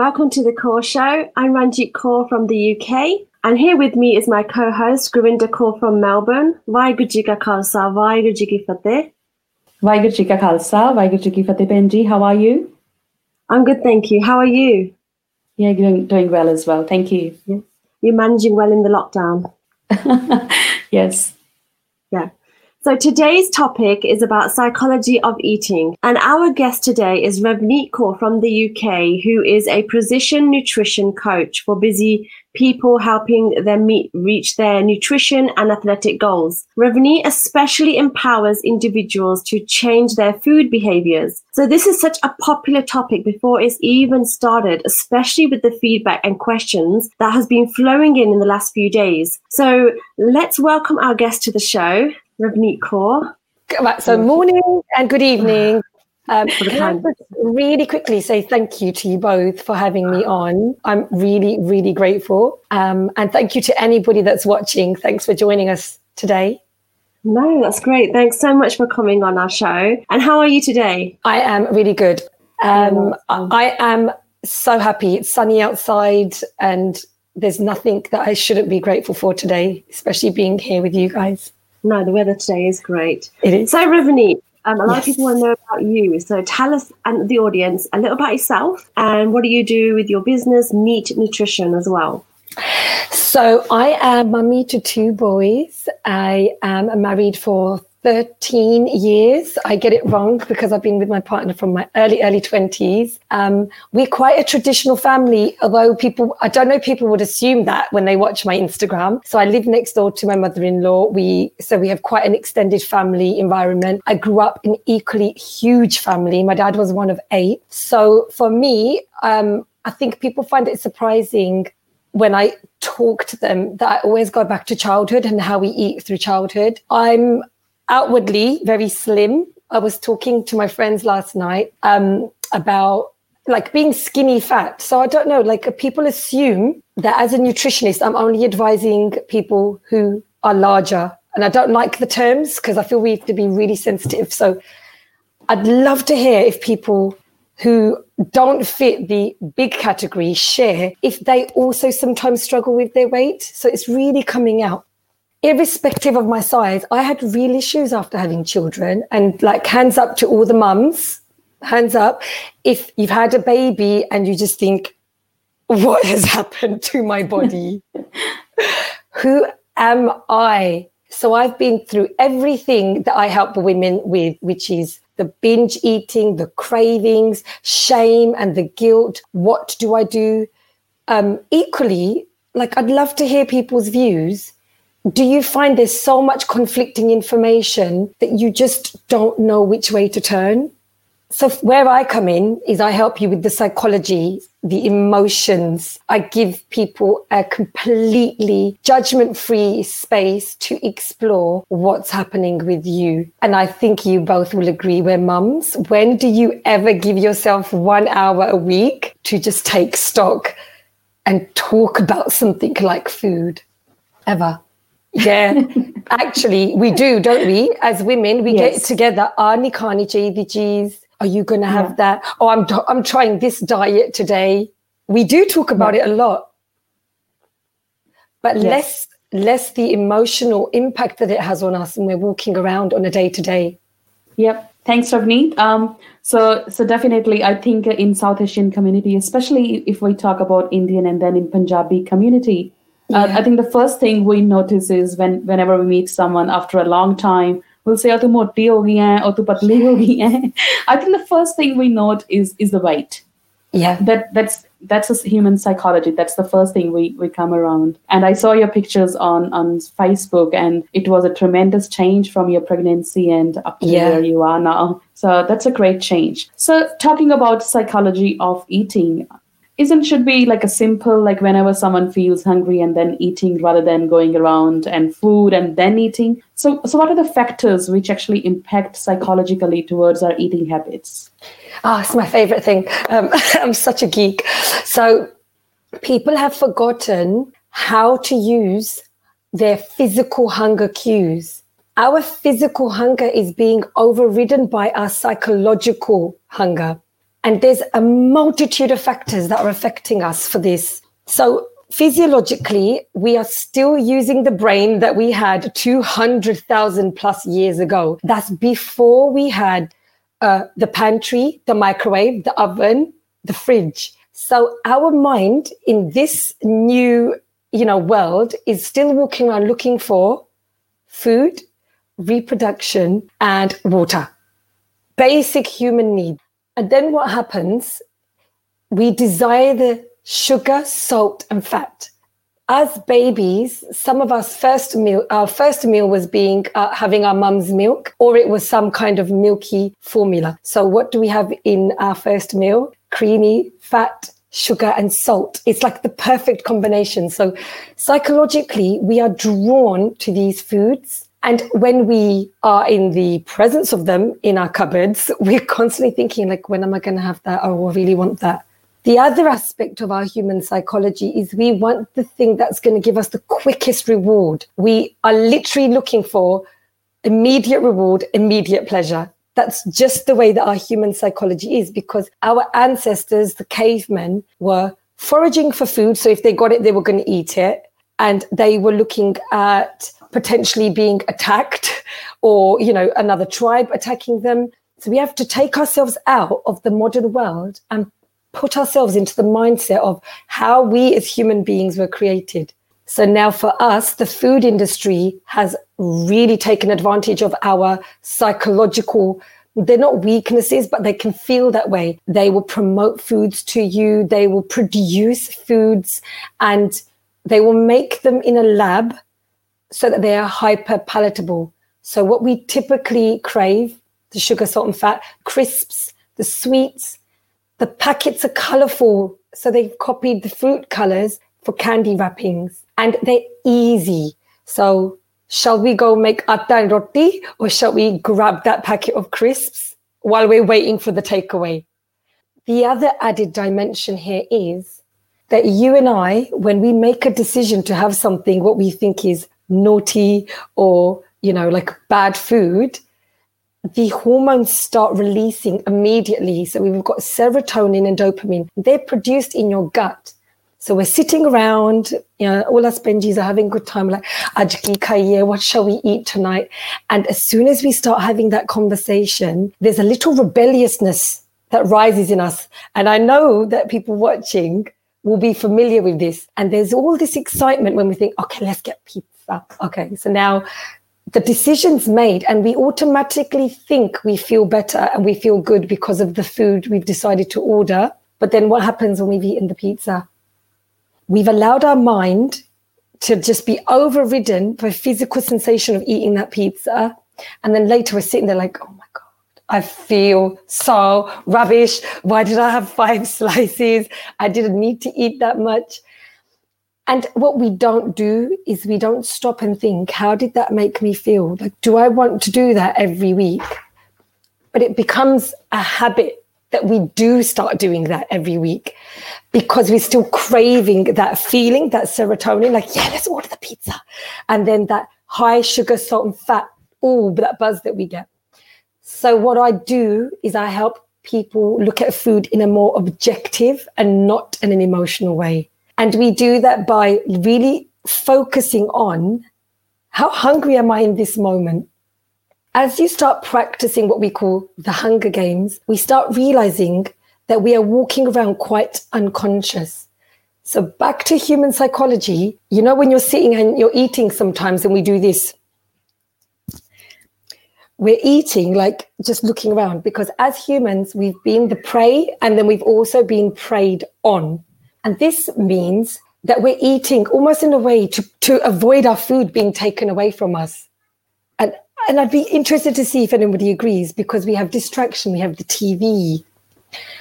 Welcome to The Kaur Show. I'm Ranjit Kaur from the UK, and here with me is my co-host Gurinder Kaur from Melbourne. Vaheguru Ji Ka Khalsa, Vaheguru Ji Ki Fateh. Vaheguru Ji Ka Khalsa, Vaheguru Ji Ki Fateh. Benji, how are you? I'm good, thank you. How are you? Yeah, doing well as well. Thank you. Yeah. You're managing well in the lockdown. Yes. Yeah. So today's topic is about psychology of eating, and our guest today is Ravneet Kaur from the UK, who is a precision nutrition coach for busy people, helping them reach their nutrition and athletic goals. Ravneet especially empowers individuals to change their food behaviors. So this is such a popular topic before it's even started, especially with the feedback and questions that has been flowing in the last few days. So let's welcome our guest to the show. Ravneet Kaur. So morning and good evening. Can I really quickly say thank you to you both for having me on. I'm really, really grateful. And thank you to anybody that's watching. Thanks for joining us today. No, that's great. Thanks so much for coming on our show. And how are you today? I am really good. I am so happy. It's sunny outside and there's nothing that I shouldn't be grateful for today, especially being here with you guys. No, the weather today is great. It is. So, Ravneet, a lot of people want to know about you. So tell us and the audience a little about yourself and what do you do with your business, Neat Nutrition, as well? So I am mummy to two boys. I am married for 13 years. I get it wrong because I've been with my partner from my early 20s. We're quite a traditional family, although people would assume that when they watch my Instagram. So I live next door to my mother-in-law. We have quite an extended family environment. I grew up in equally huge family. My dad was one of 8. So for me, I think people find it surprising when I talk to them that I always go back to childhood and how we eat through childhood. I'm outwardly very slim. I was talking to my friends last night about like being skinny fat. So I don't know, like people assume that as a nutritionist, I'm only advising people who are larger. And I don't like the terms because I feel we have to be really sensitive. So I'd love to hear if people who don't fit the big category share, if they also sometimes struggle with their weight. So it's really coming out. Irrespective of my size, I had real issues after having children, and like hands up to all the mums, hands up if you've had a baby and you just think, what has happened to my body? Who am I? So I've been through everything that I help the women with, which is the binge eating, the cravings, shame and the guilt. What do I do? Equally, like I'd love to hear people's views. Do you find there's so much conflicting information that you just don't know which way to turn? So where I come in is I help you with the psychology, the emotions. I give people a completely judgment-free space to explore what's happening with you. And I think you both will agree we're mums. When do you ever give yourself 1 hour a week to just take stock and talk about something like food? Ever? Yeah, actually, we do, don't we? As women, we get together. Are Nikani JVGs? Are you going to have that? Oh, I'm trying this diet today. We do talk about it a lot, but less the emotional impact that it has on us when we're walking around on a day to day. Yep. Thanks, Ravneet. So definitely, I think in South Asian community, especially if we talk about Indian and then in Punjabi community. I think the first thing we notice is whenever we meet someone after a long time, we'll say, tu moti ho gayi hai, tu patli ho gayi hai. I think the first thing we note is the weight. Yeah. That's a human psychology. That's the first thing we come around. And I saw your pictures on Facebook, and it was a tremendous change from your pregnancy and up to where you are now. So that's a great change. So talking about psychology of eating, should be like a simple, like whenever someone feels hungry and then eating rather than going around and food and then eating. So what are the factors which actually impact psychologically towards our eating habits? Oh, it's my favorite thing. I'm such a geek. So people have forgotten how to use their physical hunger cues. Our physical hunger is being overridden by our psychological hunger. And there's a multitude of factors that are affecting us for this. So physiologically, we are still using the brain that we had 200,000 plus years ago. That's before we had the pantry, the microwave, the oven, the fridge. So our mind in this new, world is still walking around looking for food, reproduction, and water. Basic human need. And then what happens? We desire the sugar, salt, and fat. As babies, some of us our first meal was being having our mum's milk, or it was some kind of milky formula. So what do we have in our first meal? Creamy, fat, sugar, and salt. It's like the perfect combination. So psychologically, we are drawn to these foods. And when we are in the presence of them in our cupboards, we're constantly thinking, like, when am I going to have that? Oh, I really want that. The other aspect of our human psychology is we want the thing that's going to give us the quickest reward. We are literally looking for immediate reward, immediate pleasure. That's just the way that our human psychology is, because our ancestors, the cavemen, were foraging for food. So if they got it, they were going to eat it. And they were looking at potentially being attacked or, another tribe attacking them. So we have to take ourselves out of the modern world and put ourselves into the mindset of how we as human beings were created. So now for us, the food industry has really taken advantage of our psychological, they're not weaknesses, but they can feel that way. They will promote foods to you. They will produce foods, and they will make them in a lab so that they are hyper palatable. So what we typically crave, the sugar, salt, and fat, crisps, the sweets. The packets are colourful, so they've copied the fruit colours for candy wrappings. And they're easy. So shall we go make atta and roti, or shall we grab that packet of crisps while we're waiting for the takeaway? The other added dimension here is that you and I, when we make a decision to have something, what we think is naughty or, like bad food, the hormones start releasing immediately. So we've got serotonin and dopamine. They're produced in your gut. So we're sitting around, all us Benjis are having a good time, like, Aaj ki khaiye, what shall we eat tonight? And as soon as we start having that conversation, there's a little rebelliousness that rises in us. And I know that people watching will be familiar with this. And there's all this excitement when we think, okay, let's get pizza. Okay, so now the decision's made, and we automatically think we feel better and we feel good because of the food we've decided to order. But then what happens when we've eaten the pizza? We've allowed our mind to just be overridden by physical sensation of eating that pizza. And then later we're sitting there like, oh my God, I feel so rubbish. Why did I have 5 slices? I didn't need to eat that much. And what we don't do is we don't stop and think, how did that make me feel? Like, do I want to do that every week? But it becomes a habit that we do start doing that every week because we're still craving that feeling, that serotonin, like, yeah, let's order the pizza. And then that high sugar, salt, and fat, that buzz that we get. So what I do is I help people look at food in a more objective and not in an emotional way. And we do that by really focusing on how hungry am I in this moment. As you start practicing what we call the Hunger Games, we start realizing that we are walking around quite unconscious. So back to human psychology, when you're sitting and you're eating sometimes, and we do this, we're eating like just looking around, because as humans, we've been the prey and then we've also been preyed on. And this means that we're eating almost in a way to avoid our food being taken away from us. And I'd be interested to see if anybody agrees, because we have distraction, we have the TV.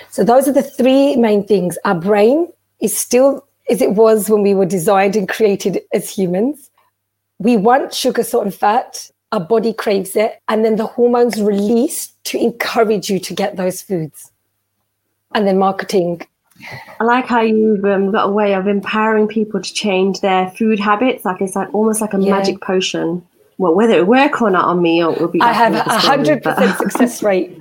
So those are the 3 main things. Our brain is still as it was when we were designed and created as humans. We want sugar, salt, and fat. Our body craves it. And then the hormones release to encourage you to get those foods. And then marketing. I like how you've got a way of empowering people to change their food habits. Like, it's like almost like a magic potion. Well, whether it work or not on me, it will be. I have 100% success rate.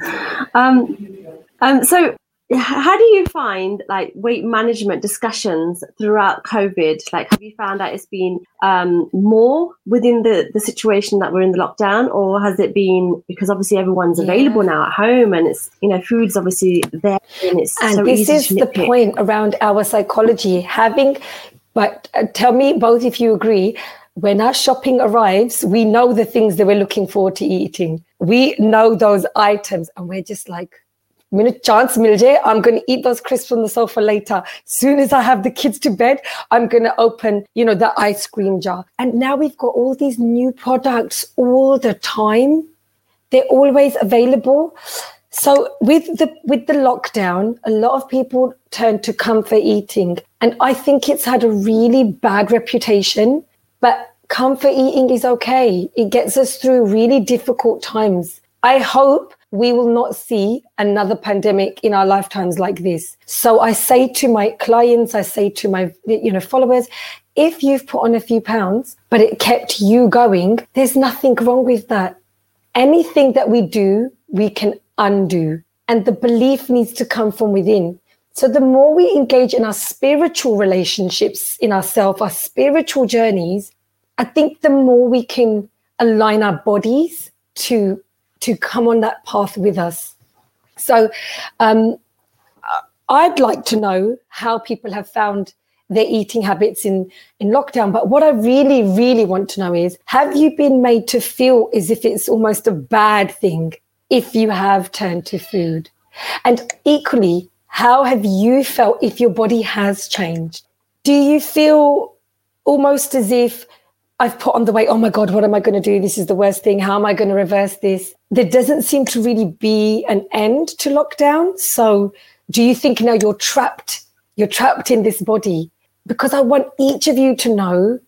So How do you find like weight management discussions throughout COVID? Like, have you found that it's been more within the situation that we're in, the lockdown, or has it been because obviously everyone's available now at home and it's, you know, food's obviously there and it's and so easy to nitpick. This is the point around our psychology having, but tell me both if you agree. When our shopping arrives, we know the things that we're looking forward to eating. We know those items and we're just like, chance mil jaye, I'm going to eat those crisps on the sofa later. Soon as I have the kids to bed, I'm going to open, the ice cream jar. And now we've got all these new products all the time. They're always available. So with the lockdown, a lot of people turned to comfort eating. And I think it's had a really bad reputation. But comfort eating is okay. It gets us through really difficult times. I hope we will not see another pandemic in our lifetimes like this. So I say to my clients, I say to my followers, if you've put on a few pounds, but it kept you going, there's nothing wrong with that. Anything that we do, we can undo. And the belief needs to come from within. So the more we engage in our spiritual relationships, in ourselves, our spiritual journeys, I think the more we can align our bodies to come on that path with us. So I'd like to know how people have found their eating habits in lockdown. But what I really, really want to know is, have you been made to feel as if it's almost a bad thing if you have turned to food? And equally, how have you felt if your body has changed? Do you feel almost as if I've put on the weight, oh my God, what am I going to do? This is the worst thing. How am I going to reverse this? There doesn't seem to really be an end to lockdown. So do you think now you're trapped in this body? Because I want each of you to know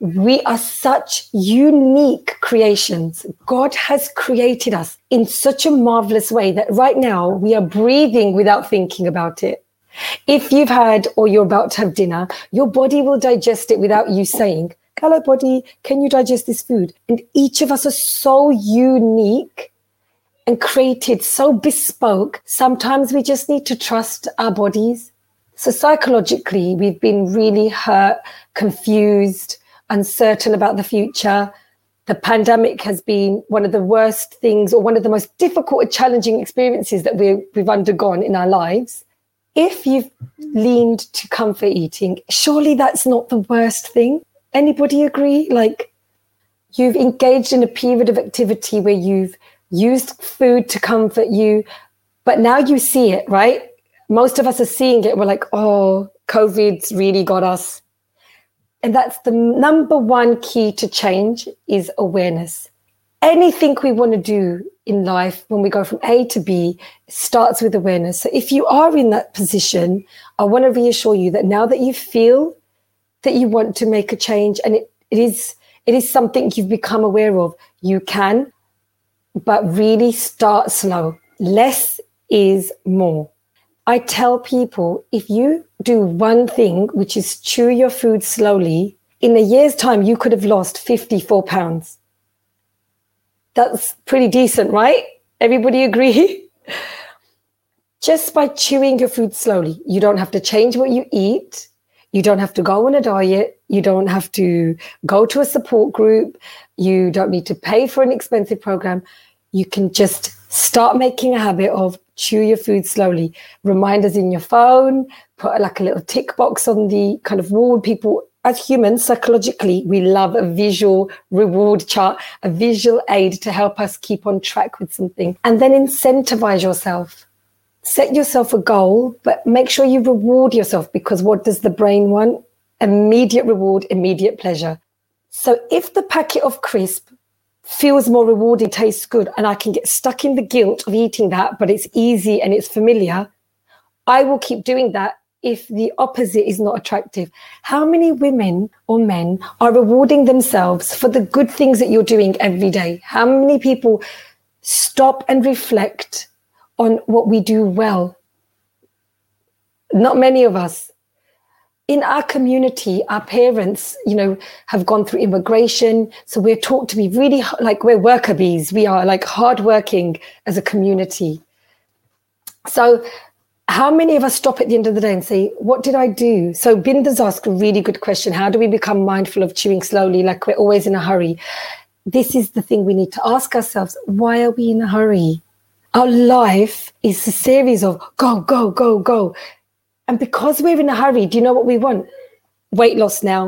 we are such unique creations. God has created us in such a marvelous way that right now we are breathing without thinking about it. If you've had or you're about to have dinner, your body will digest it without you saying, hello, body, can you digest this food? And each of us are so unique and created, so bespoke. Sometimes we just need to trust our bodies. So psychologically, we've been really hurt, confused, uncertain about the future. The pandemic has been one of the worst things or one of the most difficult and challenging experiences that we've undergone in our lives. If you've leaned to comfort eating, surely that's not the worst thing. Anybody agree? Like, you've engaged in a period of activity where you've used food to comfort you, but now you see it, right? Most of us are seeing it. We're like, oh, COVID's really got us. And that's the number one key to change is awareness. Anything we want to do in life when we go from A to B starts with awareness. So if you are in that position, I want to reassure you that now that you feel that you want to make a change, and it is something you've become aware of, you can, but really start slow. Less is more. I tell people, if you do one thing, which is chew your food slowly, in a year's time, you could have lost 54 pounds. That's pretty decent, right? Everybody agree? Just by chewing your food slowly, you don't have to change what you eat. You don't have to go on a diet. You don't have to go to a support group. You don't need to pay for an expensive program. You can just start making a habit of chew your food slowly. Reminders in your phone, put like a little tick box on the kind of wall. People, as humans, psychologically, we love a visual reward chart, a visual aid to help us keep on track with something. And then incentivize yourself. Set yourself a goal, but make sure you reward yourself, because what does the brain want? Immediate reward, immediate pleasure. So if the packet of crisp feels more rewarding, tastes good, and I can get stuck in the guilt of eating that, but it's easy and it's familiar, I will keep doing that if the opposite is not attractive. How many women or men are rewarding themselves for the good things that you're doing every day? How many people stop and reflect on what we do well? Not many of us. In our community, our parents, have gone through immigration. So we're taught to be really like, we're worker bees. We are like hardworking as a community. So how many of us stop at the end of the day and say, what did I do? So Binder's asked a really good question. How do we become mindful of chewing slowly? Like we're always in a hurry. This is the thing we need to ask ourselves. Why are we in a hurry? Our life is a series of go, go, go, go. And because we're in a hurry, do you know what we want? Weight loss now,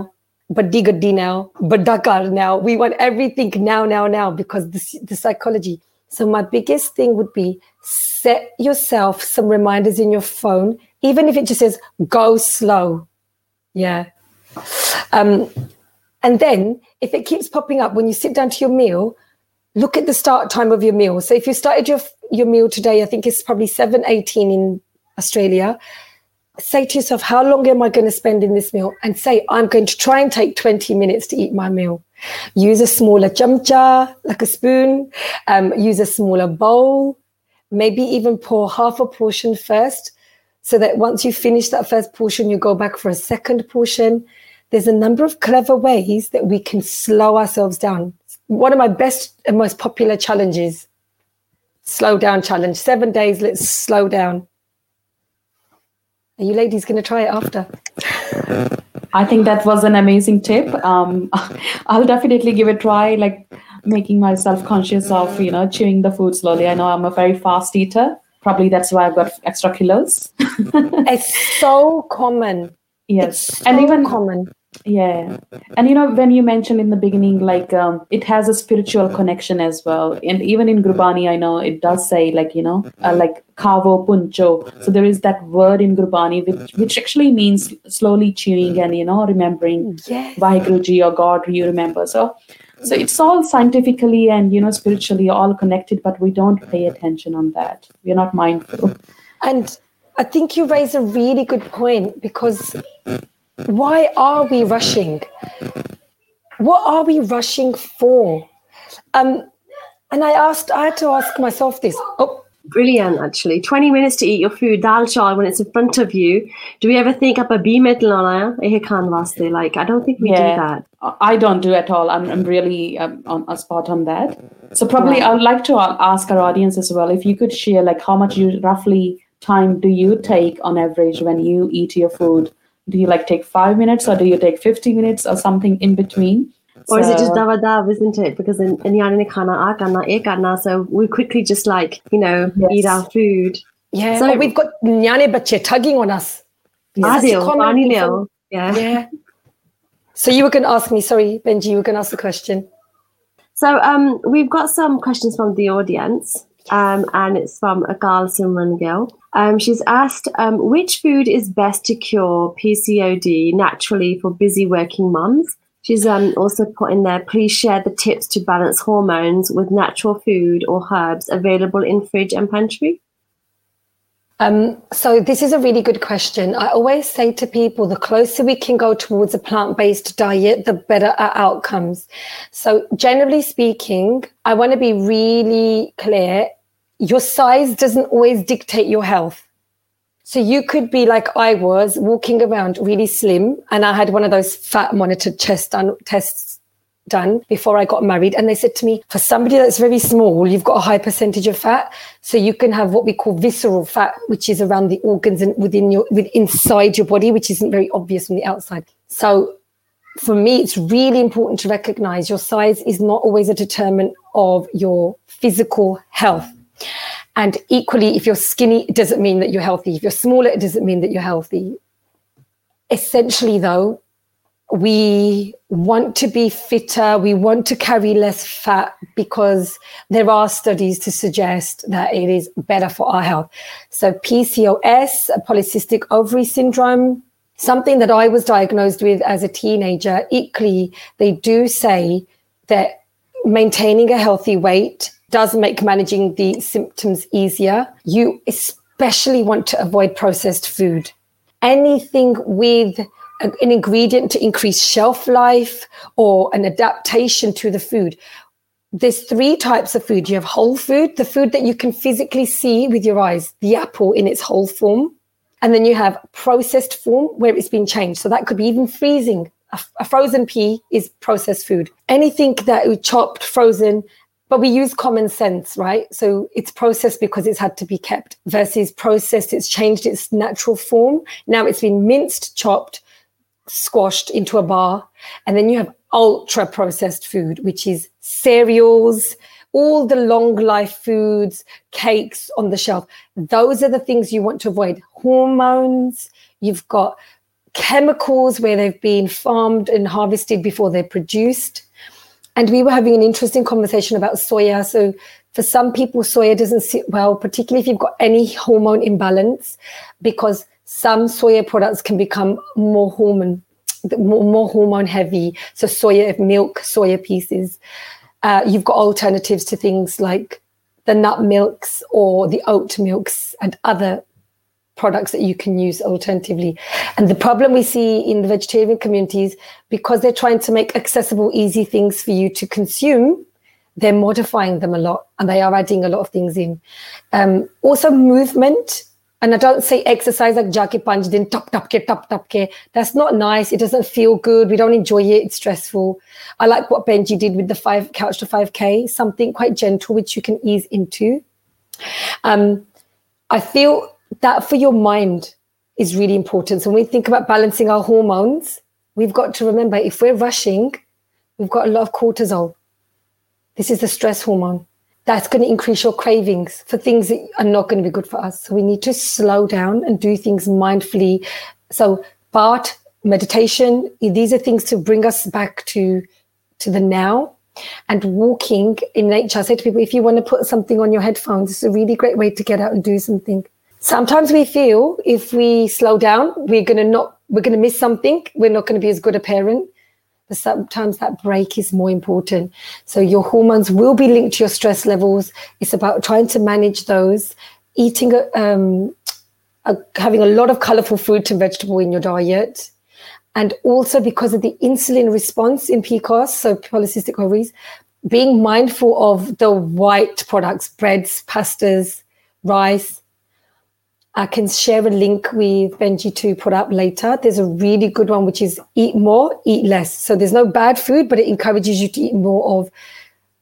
baddi gaddi now, badakar now. We want everything now, because the psychology. So my biggest thing would be set yourself some reminders in your phone, even if it just says, go slow. Yeah. And then if it keeps popping up when you sit down to your meal, look at the start time of your meal. So if you started your meal today, I think it's probably 7:18 in Australia. Say to yourself, how long am I going to spend in this meal? And say, I'm going to try and take 20 minutes to eat my meal. Use a smaller chamcha, like a spoon. Use a smaller bowl. Maybe even pour half a portion first, so that once you finish that first portion, you go back for a second portion. There's a number of clever ways that we can slow ourselves down. One of my best and most popular challenges, slow down challenge, 7 days, let's slow down. Are you ladies going to try it after? I think that was an amazing tip. I'll definitely give it a try, like making myself conscious of, chewing the food slowly. I know I'm a very fast eater. Probably that's why I've got extra kilos. It's so common. Yes. It's so and even common. Yeah. And, when you mentioned in the beginning, like it has a spiritual connection as well. And even in Gurbani, I know it does say like kavo puncho. So there is that word in Gurbani, which actually means slowly chewing and, remembering Vaheguru or God you remember. So it's all scientifically and, spiritually all connected, but we don't pay attention on that. We're not mindful. And I think you raise a really good point, because why are we rushing? What are we rushing for? And I had to ask myself this. Oh, brilliant, actually. 20 minutes to eat your food, dal chawal, when it's in front of you. Do we ever think up a vaste? Like, I don't think we do that. I don't do at all. I'm really on a spot on that. So probably I would like to ask our audience as well, if you could share like how much you roughly time do you take on average when you eat your food? Do you like take 5 minutes, or do you take 50 minutes, or something in between? Or is it just dawa, isn't it? Because in Yarni khana aa karna eh karna, so we quickly just like, eat our food. Yeah. So we've got nyane bache tugging on us. Adil, yeah. So you were going to ask me, sorry, Benji, you were going to ask the question. So we've got some questions from the audience. And it's from Akal Simran Gill. She's asked, which food is best to cure PCOD naturally for busy working mums? She's also put in there, please share the tips to balance hormones with natural food or herbs available in fridge and pantry. So this is a really good question. I always say to people, the closer we can go towards a plant-based diet, the better our outcomes. So generally speaking, I want to be really clear. Your size doesn't always dictate your health. So you could be like I was, walking around really slim, and I had one of those fat monitored chest tests done before I got married, and they said to me, for somebody that's very small, you've got a high percentage of fat, so you can have what we call visceral fat, which is around the organs and inside your body, which isn't very obvious on the outside. So for me, it's really important to recognize your size is not always a determinant of your physical health. And equally, if you're skinny, it doesn't mean that you're healthy. If you're smaller, it doesn't mean that you're healthy. Essentially, though, we want to be fitter, we want to carry less fat, because there are studies to suggest that it is better for our health. So PCOS, polycystic ovary syndrome, something that I was diagnosed with as a teenager, equally, they do say that maintaining a healthy weight does make managing the symptoms easier. You especially want to avoid processed food. Anything with an ingredient to increase shelf life or an adaptation to the food. There's 3 types of food. You have whole food, the food that you can physically see with your eyes, the apple in its whole form. And then you have processed form where it's been changed. So that could be even freezing. A frozen pea is processed food. Anything that is chopped, frozen, But we use common sense, right? So it's processed because it's had to be kept versus processed. It's changed its natural form. Now it's been minced, chopped, squashed into a bar. And then you have ultra processed food, which is cereals, all the long life foods, cakes on the shelf. Those are the things you want to avoid. Hormones, you've got chemicals where they've been farmed and harvested before they're produced. And we were having an interesting conversation about soya. So for some people, soya doesn't sit well, particularly if you've got any hormone imbalance, because some soya products can become more hormone heavy. So soya milk, soya pieces. You've got alternatives to things like the nut milks or the oat milks and other products that you can use alternatively. And the problem we see in the vegetarian communities, because they're trying to make accessible, easy things for you to consume, they're modifying them a lot and they are adding a lot of things in. Also movement. And I don't say exercise like ja ke panch din tap ke. That's not nice. It doesn't feel good. We don't enjoy it. It's stressful. I like what Benji did with the couch to 5K, something quite gentle, which you can ease into. I feel that for your mind is really important. So when we think about balancing our hormones, we've got to remember if we're rushing, we've got a lot of cortisol. This is the stress hormone. That's going to increase your cravings for things that are not going to be good for us. So we need to slow down and do things mindfully. So Bart, meditation, these are things to bring us back to the now. And walking in nature. I say to people, if you want to put something on your headphones, it's a really great way to get out and do something. Sometimes we feel if we slow down, we're going to miss something. We're not going to be as good a parent. But sometimes that break is more important. So your hormones will be linked to your stress levels. It's about trying to manage those, eating, having a lot of colorful fruit and vegetable in your diet. And also because of the insulin response in PCOS, so polycystic ovaries, being mindful of the white products, breads, pastas, rice. I can share a link with Benji to put up later. There's a really good one, which is eat more, eat less. So there's no bad food, but it encourages you to eat more of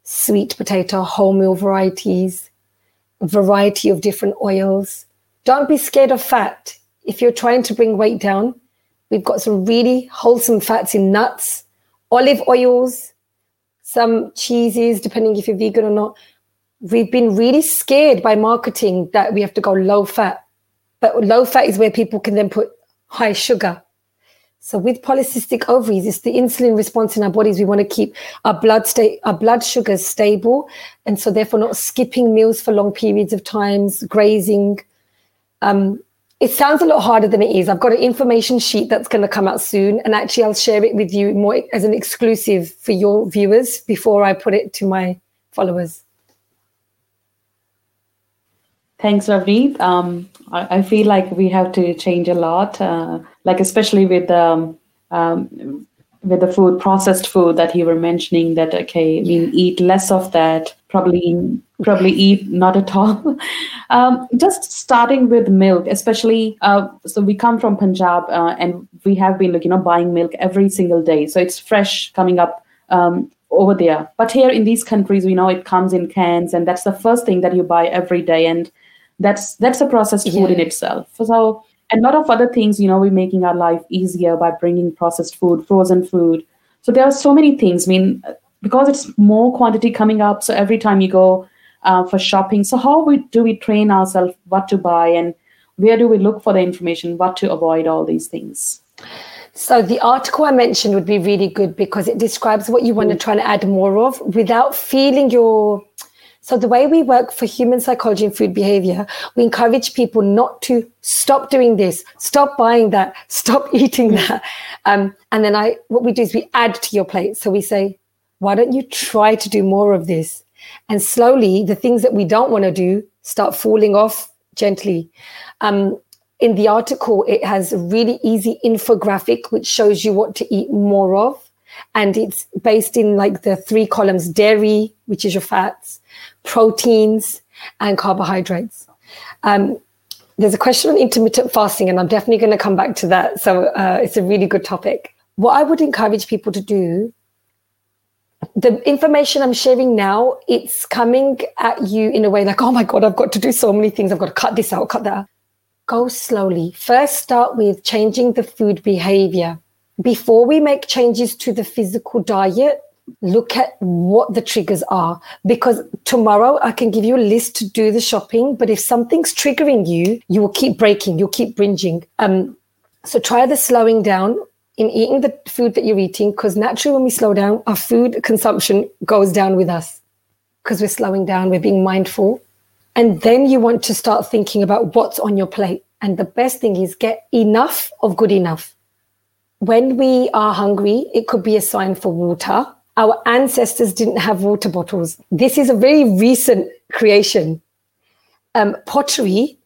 sweet potato, wholemeal varieties, a variety of different oils. Don't be scared of fat. If you're trying to bring weight down, we've got some really wholesome fats in nuts, olive oils, some cheeses, depending if you're vegan or not. We've been really scared by marketing that we have to go low fat. But low fat is where people can then put high sugar. So with polycystic ovaries, it's the insulin response in our bodies. We want to keep our blood sugars stable. And so therefore not skipping meals for long periods of times, grazing. It sounds a lot harder than it is. I've got an information sheet that's going to come out soon. And actually I'll share it with you more as an exclusive for your viewers before I put it to my followers. Thanks, Ravneet. I feel like we have to change a lot, like especially with the food, processed food that you were mentioning. That okay, I mean, eat less of that. Probably eat not at all. Just starting with milk, especially. So we come from Punjab, and we have been buying milk every single day. So it's fresh coming up. Over there. But here in these countries, we know it comes in cans, and that's the first thing that you buy every day. And that's a processed food in itself. So a lot of other things, we're making our life easier by bringing processed food, frozen food. So there are so many things. I mean, because it's more quantity coming up. So every time you go for shopping, so do we train ourselves what to buy and where do we look for the information, what to avoid, all these things? So the article I mentioned would be really good because it describes what you want to try and add more of without feeling So the way we work for human psychology and food behavior, we encourage people not to stop doing this, stop buying that, stop eating that. And then what we do is we add to your plate. So we say, why don't you try to do more of this? And slowly the things that we don't want to do start falling off gently. In the article, it has a really easy infographic which shows you what to eat more of. And it's based in the three columns, dairy, which is your fats, proteins, and carbohydrates. There's a question on intermittent fasting, and I'm definitely going to come back to that. So it's a really good topic. What I would encourage people to do the information I'm sharing now, it's coming at you in a way like, oh my God, I've got to do so many things. I've got to cut this out, cut that out. Go slowly. First, start with changing the food behavior. Before we make changes to the physical diet, look at what the triggers are, because tomorrow I can give you a list to do the shopping, but if something's triggering you, you will keep breaking, you'll keep binging. So try the slowing down in eating the food that you're eating, because naturally when we slow down, our food consumption goes down with us because we're slowing down, we're being mindful. And then you want to start thinking about what's on your plate. And the best thing is get enough of good enough. When we are hungry, it could be a sign for water. Our ancestors didn't have water bottles. This is a very recent creation. Pottery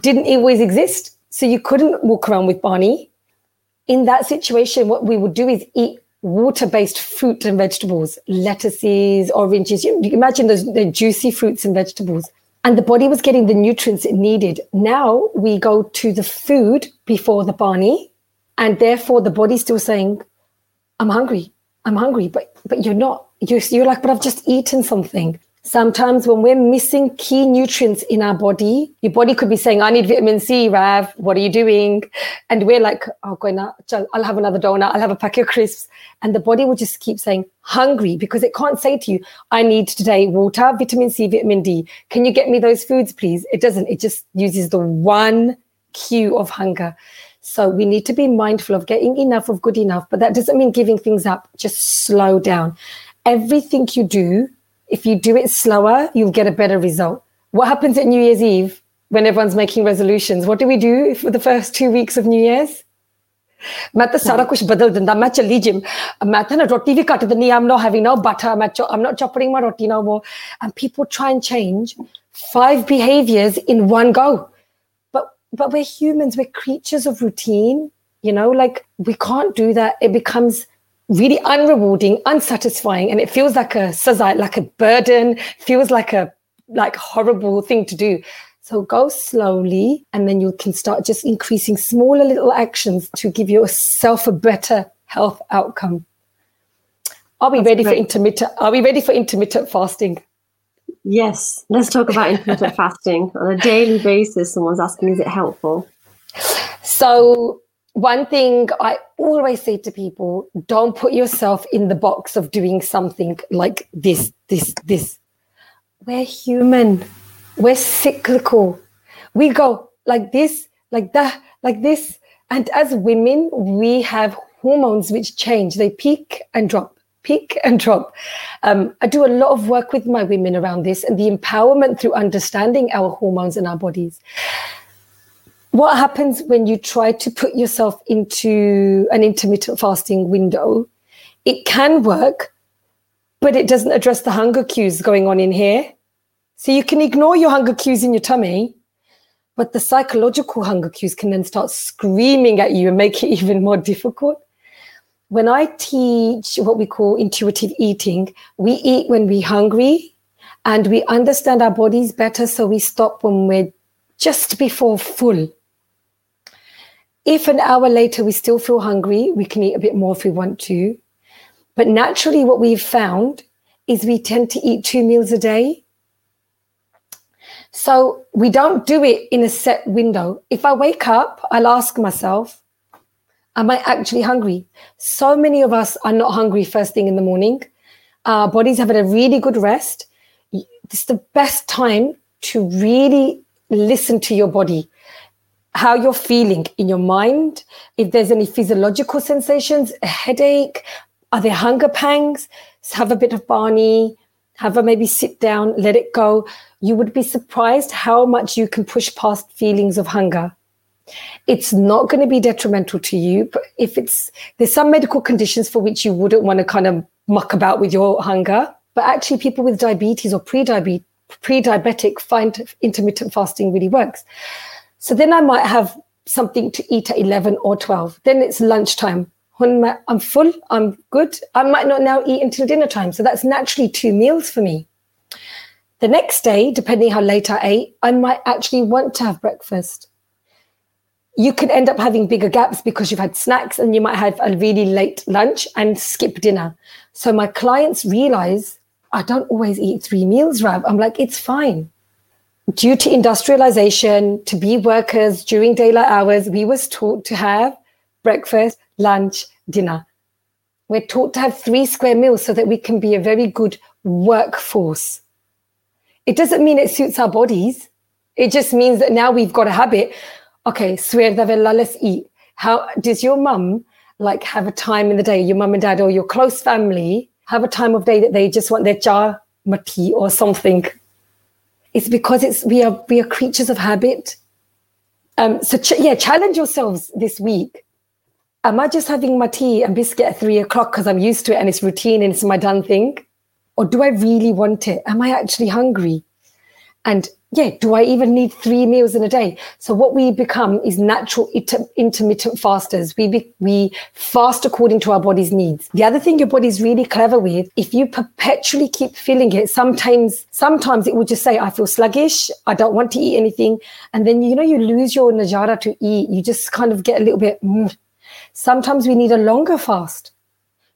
didn't always exist, so you couldn't walk around with Barney. In that situation, what we would do is eat water-based fruit and vegetables, lettuces, oranges. You imagine the juicy fruits and vegetables. And the body was getting the nutrients it needed. Now we go to the food before the Barney, and therefore the body's still saying, I'm hungry, but you're not. You're like, but I've just eaten something. Sometimes when we're missing key nutrients in our body, your body could be saying, I need vitamin C, Rav, what are you doing? And we're like, oh, I'll have another donut, I'll have a packet of crisps. And the body will just keep saying hungry, because it can't say to you, I need today water, vitamin C, vitamin D. Can you get me those foods, please? It doesn't. It just uses the one cue of hunger. So we need to be mindful of getting enough of good enough, but that doesn't mean giving things up. Just slow down. Everything you do, if you do it slower, you'll get a better result. What happens at New Year's Eve when everyone's making resolutions? What do we do for the first 2 weeks of New Year's? I'm not having no butter. I'm not chopping my roti no more. And people try and change 5 behaviors in one go. But we're humans, we're creatures of routine, like we can't do that. It becomes really unrewarding, unsatisfying, and it feels like a saza, like a burden, feels like a horrible thing to do. So go slowly, and then you can start just increasing smaller little actions to give yourself a better health outcome. Are we ready for intermittent fasting? Yes, let's talk about intermittent fasting on a daily basis. Someone's asking, is it helpful? So one thing I always say to people, don't put yourself in the box of doing something like this. We're human. We're cyclical. We go like this, like that, like this. And as women, we have hormones which change. They peak and drop. Peak and drop. I do a lot of work with my women around this and the empowerment through understanding our hormones and our bodies. What happens when you try to put yourself into an intermittent fasting window? It can work, but it doesn't address the hunger cues going on in here. So you can ignore your hunger cues in your tummy, but the psychological hunger cues can then start screaming at you and make it even more difficult. When I teach what we call intuitive eating, we eat when we're hungry and we understand our bodies better, so we stop when we're just before full. If an hour later we still feel hungry, we can eat a bit more if we want to. But naturally what we've found is we tend to eat 2 meals a day. So we don't do it in a set window. If I wake up, I'll ask myself, am I actually hungry? So many of us are not hungry first thing in the morning. Our bodies have had a really good rest. It's the best time to really listen to your body, how you're feeling in your mind, if there's any physiological sensations, a headache, are there hunger pangs? Have a bit of Barney, maybe sit down, let it go. You would be surprised how much you can push past feelings of hunger. It's not going to be detrimental to you, but there's some medical conditions for which you wouldn't want to kind of muck about with your hunger. But actually people with diabetes or pre-diabetic find intermittent fasting really works. So then I might have something to eat at 11 or 12. Then it's lunchtime. I'm full, I'm good. I might not now eat until dinner time. So that's naturally 2 meals for me. The next day, depending how late I ate, I might actually want to have breakfast. you can end up having bigger gaps because you've had snacks and you might have a really late lunch and skip dinner. So my clients realize I don't always eat three meals, Rav. I'm like, it's fine. Due to industrialization, to be workers during daylight hours, we was taught to have breakfast, lunch, dinner. We're taught to have 3 square meals so that we can be a very good workforce. It doesn't mean it suits our bodies. It just means that now we've got a habit. Okay, sweerdavella, let's eat. How does your mum like have a time in the day, your mum and dad or your close family have a time of day that they just want their cha mati or something? It's because we are creatures of habit. Challenge yourselves this week. Am I just having my tea and biscuit at 3 o'clock because I'm used to it and it's routine and it's my done thing? Or do I really want it? Am I actually hungry? And do I even need 3 meals in a day? So what we become is natural intermittent fasters. We fast according to our body's needs. The other thing your body's really clever with, if you perpetually keep feeling it, sometimes it will just say, I feel sluggish, I don't want to eat anything. And then, you lose your najara to eat. You just kind of get a little bit, Sometimes we need a longer fast.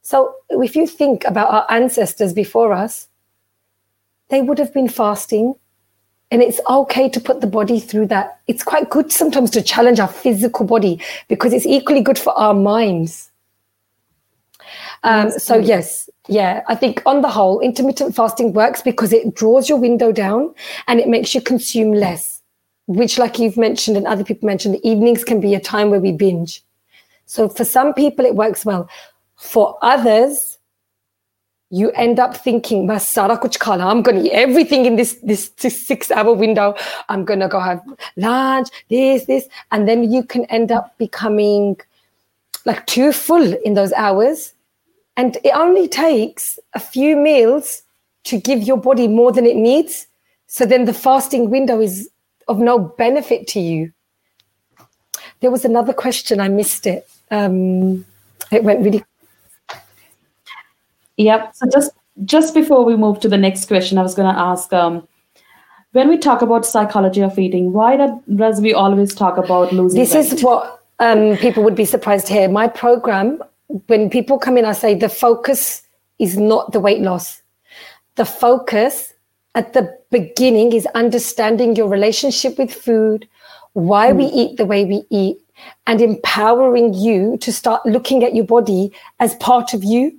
So if you think about our ancestors before us, they would have been fasting. And it's okay to put the body through that. It's quite good sometimes to challenge our physical body because it's equally good for our minds. I think on the whole, intermittent fasting works because it draws your window down and it makes you consume less, which like you've mentioned and other people mentioned, evenings can be a time where we binge. So for some people, it works well. For others, you end up thinking, Masara kuch khana, I'm going to eat everything in this 6-hour window. I'm going to go have lunch, this. And then you can end up becoming like too full in those hours. And it only takes a few meals to give your body more than it needs. So then the fasting window is of no benefit to you. There was another question. I missed it. It went really quick. Yep. So just before we move to the next question, I was going to ask, when we talk about psychology of eating, why does we always talk about losing weight? This is what people would be surprised here. My program, when people come in, I say the focus is not the weight loss. The focus at the beginning is understanding your relationship with food, why we eat the way we eat, and empowering you to start looking at your body as part of you.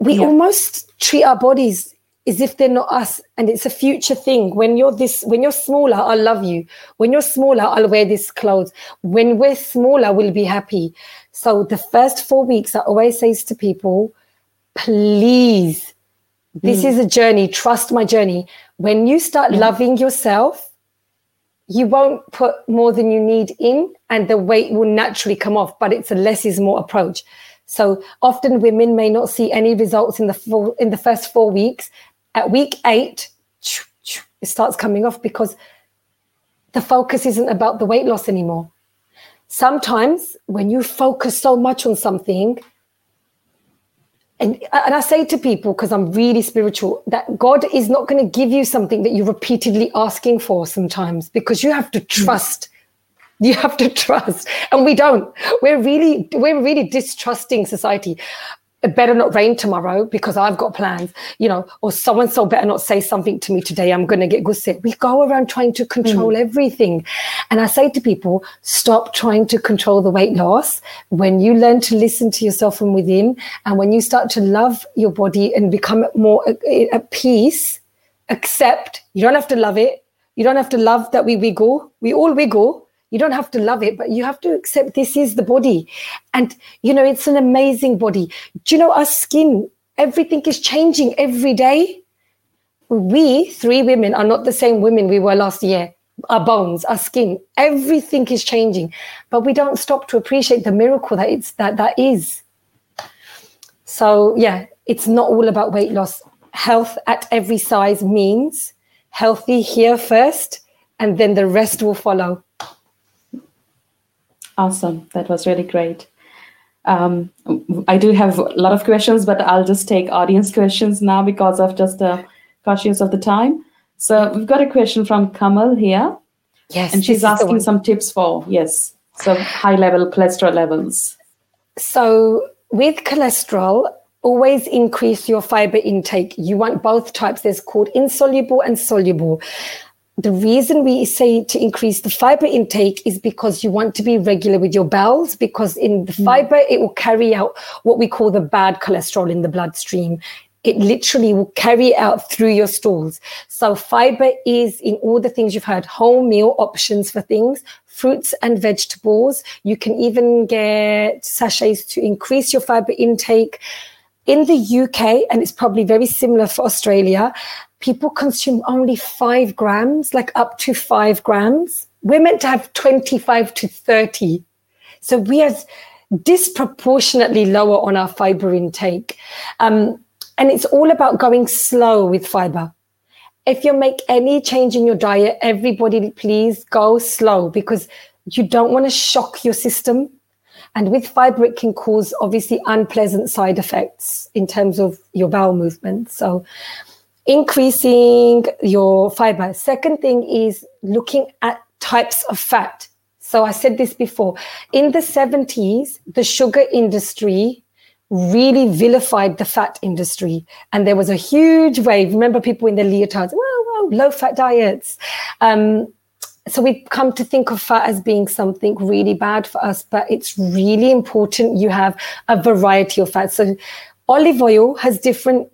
We almost treat our bodies as if they're not us, and it's a future thing. When you're smaller, I'll love you. When you're smaller, I'll wear this clothes. When we're smaller, we'll be happy. So the first 4 weeks, I always say to people, please, this is a journey. Trust my journey. When you start loving yourself, you won't put more than you need in, and the weight will naturally come off. But it's a less is more approach. So often women may not see any results in the first 4 weeks. At week 8, it starts coming off because the focus isn't about the weight loss anymore. Sometimes when you focus so much on something, and I say to people, because I'm really spiritual, that God is not going to give you something that you're repeatedly asking for sometimes because you have to trust. You have to trust, and we don't. We're really distrusting society. It better not rain tomorrow because I've got plans, or so-and-so better not say something to me today. I'm going to get gussed. We go around trying to control everything. And I say to people, stop trying to control the weight loss. When you learn to listen to yourself from within, and when you start to love your body and become more at peace, accept, you don't have to love it. You don't have to love that we wiggle. We all wiggle. You don't have to love it, but you have to accept this is the body. And, it's an amazing body. Do you know our skin, everything is changing every day. We 3 women are not the same women we were last year. Our bones, our skin, everything is changing. But we don't stop to appreciate the miracle that that is. So, it's not all about weight loss. Health at every size means healthy here first, and then the rest will follow. Awesome. That was really great. I do have a lot of questions, but I'll just take audience questions now because of just the cautious of the time. So we've got a question from Kamal here. Yes. And she's asking some tips for, yes, so high level cholesterol levels. So with cholesterol, always increase your fiber intake. You want both types. There's called insoluble and soluble. The reason we say to increase the fiber intake is because you want to be regular with your bowels, because in the fiber, it will carry out what we call the bad cholesterol in the bloodstream. It literally will carry out through your stools. So fiber is in all the things you've heard, whole meal options for things, fruits and vegetables. You can even get sachets to increase your fiber intake. In the UK, and it's probably very similar for Australia, people consume only 5 grams, like up to 5 grams. We're meant to have 25 to 30. So we are disproportionately lower on our fiber intake. And it's all about going slow with fiber. If you make any change in your diet, everybody, please go slow, because you don't want to shock your system. And with fiber, it can cause obviously unpleasant side effects in terms of your bowel movement. So increasing your fiber. Second thing is looking at types of fat. So I said this before. In the 70s, the sugar industry really vilified the fat industry. And there was a huge wave. Remember people in the leotards, low fat diets. So we've come to think of fat as being something really bad for us, but it's really important you have a variety of fats. So olive oil has different,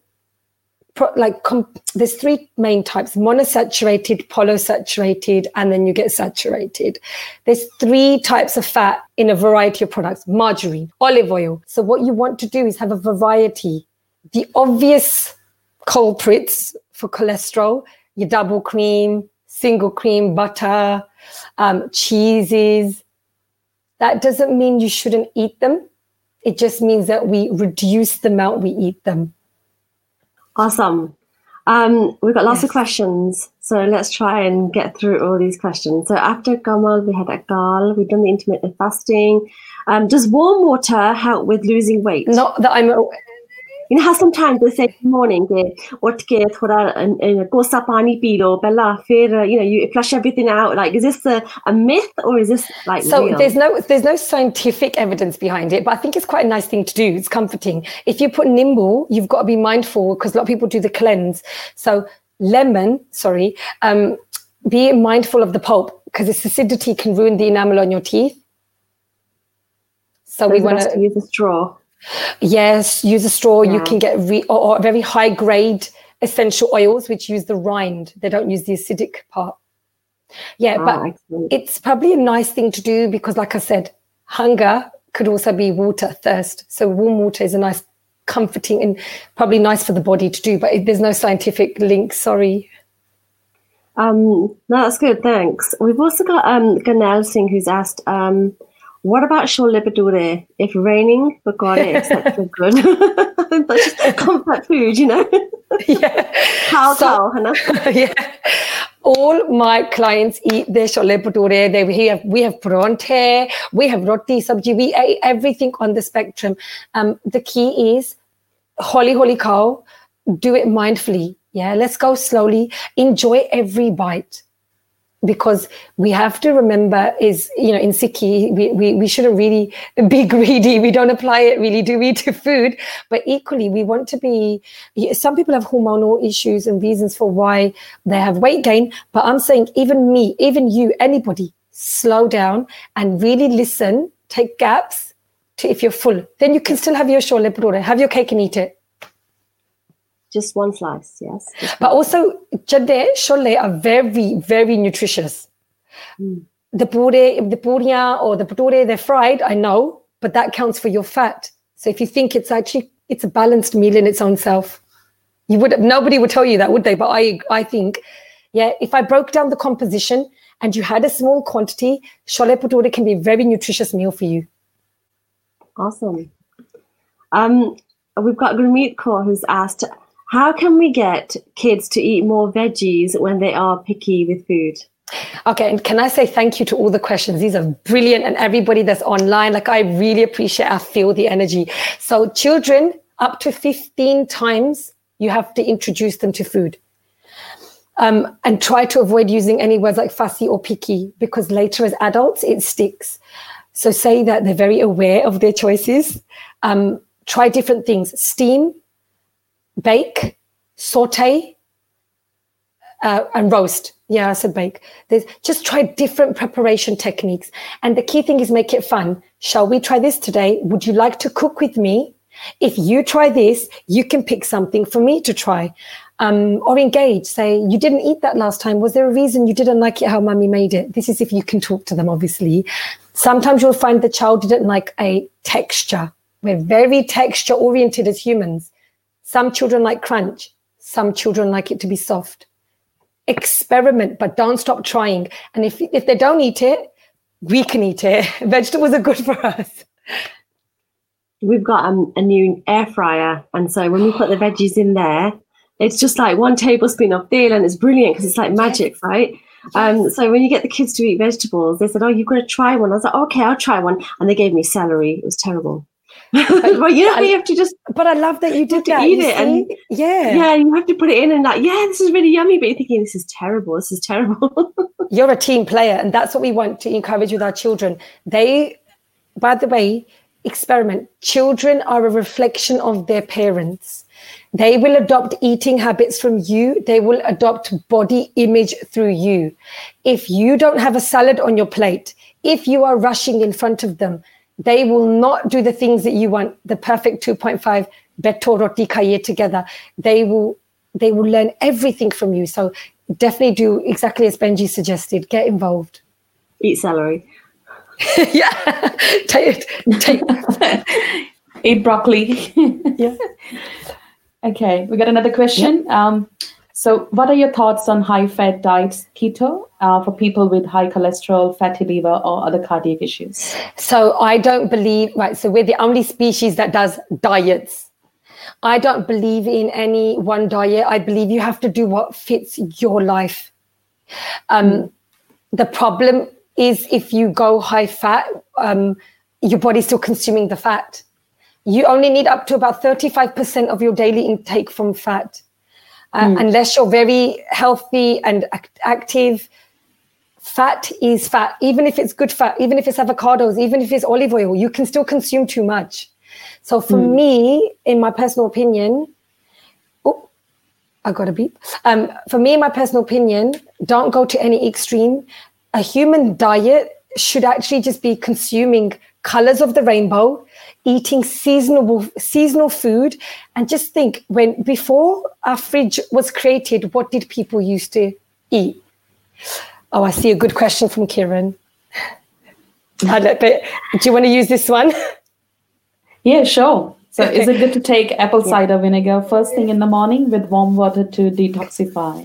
there's 3 main types, monosaturated, polysaturated, and then you get saturated. There's 3 types of fat in a variety of products, margarine, olive oil. So what you want to do is have a variety. The obvious culprits for cholesterol, your double cream, single cream, butter, cheeses. That doesn't mean you shouldn't eat them. It just means that we reduce the amount we eat them. Awesome. We've got lots of questions. So let's try and get through all these questions. So after Gamal, we had Akal. We've done the intermittent fasting. Does warm water help with losing weight? Not that I'm aware. You know how sometimes they say in the morning, kosa pani pee lo, pehla, fir, you know, you flush everything out. Like, is this a myth or is this like real? There's no scientific evidence behind it, but I think it's quite a nice thing to do. It's comforting. If you put nimble, you've got to be mindful because a lot of people do the cleanse. So be mindful of the pulp because its acidity can ruin the enamel on your teeth. So we want to use a straw. Yes, use a straw. Yeah. You can get or very high grade essential oils which use the rind. They don't use the acidic part. Yeah, but excellent. It's probably a nice thing to do because, like I said, hunger could also be water, thirst. So warm water is a nice, comforting and probably nice for the body to do, but there's no scientific link, sorry. No, that's good, thanks. We've also got Ganel Singh who's asked... what about chole bhature? If raining, pakora, etc. Good. That's just comfort food, you know? Yeah. Yeah. All my clients eat their chole bhature. We have pronte, we have roti, sabji, we eat everything on the spectrum. The key is, holy cow, do it mindfully. Yeah, let's go slowly. Enjoy every bite. Because we have to remember is, you know, in Sikhi, we shouldn't really be greedy. We don't apply it really, do we, to food? But equally, we want to be, some people have hormonal issues and reasons for why they have weight gain. But I'm saying even me, even you, anybody, slow down and really listen, take gaps to if you're full. Then you can still have your chole bhature, have your cake and eat it. Just one slice, yes. But also, chadde, chole are very, very nutritious. Mm. The puriya or the bhature, they're fried, I know, but that counts for your fat. So if you think it's a balanced meal in its own self, nobody would tell you that, would they? But I think, yeah, if I broke down the composition and you had a small quantity, chole bhature can be a very nutritious meal for you. Awesome. We've got Ravneet Kaur who's asked, how can we get kids to eat more veggies when they are picky with food? Okay, and can I say thank you to all the questions? These are brilliant, and everybody that's online, like I really appreciate, I feel the energy. So children, up to 15 times, you have to introduce them to food. and try to avoid using any words like fussy or picky, because later as adults, it sticks. So say that they're very aware of their choices. Try different things: steam, bake, saute, and roast. Yeah, I said bake. Just try different preparation techniques. And the key thing is make it fun. Shall we try this today? Would you like to cook with me? If you try this, you can pick something for me to try. Or engage. Say, you didn't eat that last time. Was there a reason you didn't like it how mummy made it? This is if you can talk to them, obviously. Sometimes you'll find the child didn't like a texture. We're very texture oriented as humans. Some children like crunch. Some children like it to be soft. Experiment, but don't stop trying. And if they don't eat it, we can eat it. Vegetables are good for us. We've got a new air fryer, and so when we put the veggies in there, it's just like 1 tablespoon of dill, and it's brilliant because it's like magic, right? So when you get the kids to eat vegetables, they said, oh, you've got to try one. I was like, okay, I'll try one. And they gave me celery. It was terrible. But you know, you have to just. But I love that you did that. Eat it, and yeah, you have to put it in, and like, yeah, this is really yummy. But you're thinking, this is terrible. This is terrible. You're a team player, and that's what we want to encourage with our children. They, by the way, experiment. Children are a reflection of their parents. They will adopt eating habits from you. They will adopt body image through you. If you don't have a salad on your plate, if you are rushing in front of them, they will not do the things that you want, the perfect 2.5 beto roti kaiye together. They will learn everything from you. So definitely do exactly as Benji suggested. Get involved. Eat celery. Yeah. Take Eat broccoli. Yeah. Okay, we got another question. Yeah. So what are your thoughts on high-fat diets, keto, for people with high cholesterol, fatty liver, or other cardiac issues? So I don't believe, right, so we're the only species that does diets. I don't believe in any one diet. I believe you have to do what fits your life. The problem is if you go high-fat, your body's still consuming the fat. You only need up to about 35% of your daily intake from fat. Unless you're very healthy and active, fat is fat. Even if it's good fat, even if it's avocados, even if it's olive oil, you can still consume too much. So for me, in my personal opinion, don't go to any extreme. A human diet should actually just be consuming colors of the rainbow, eating seasonal food, and just think, before our fridge was created, what did people used to eat? Oh, I see a good question from Kieran. Do you want to use this one? Yeah, sure. So is it good to take apple cider vinegar first thing in the morning with warm water to detoxify?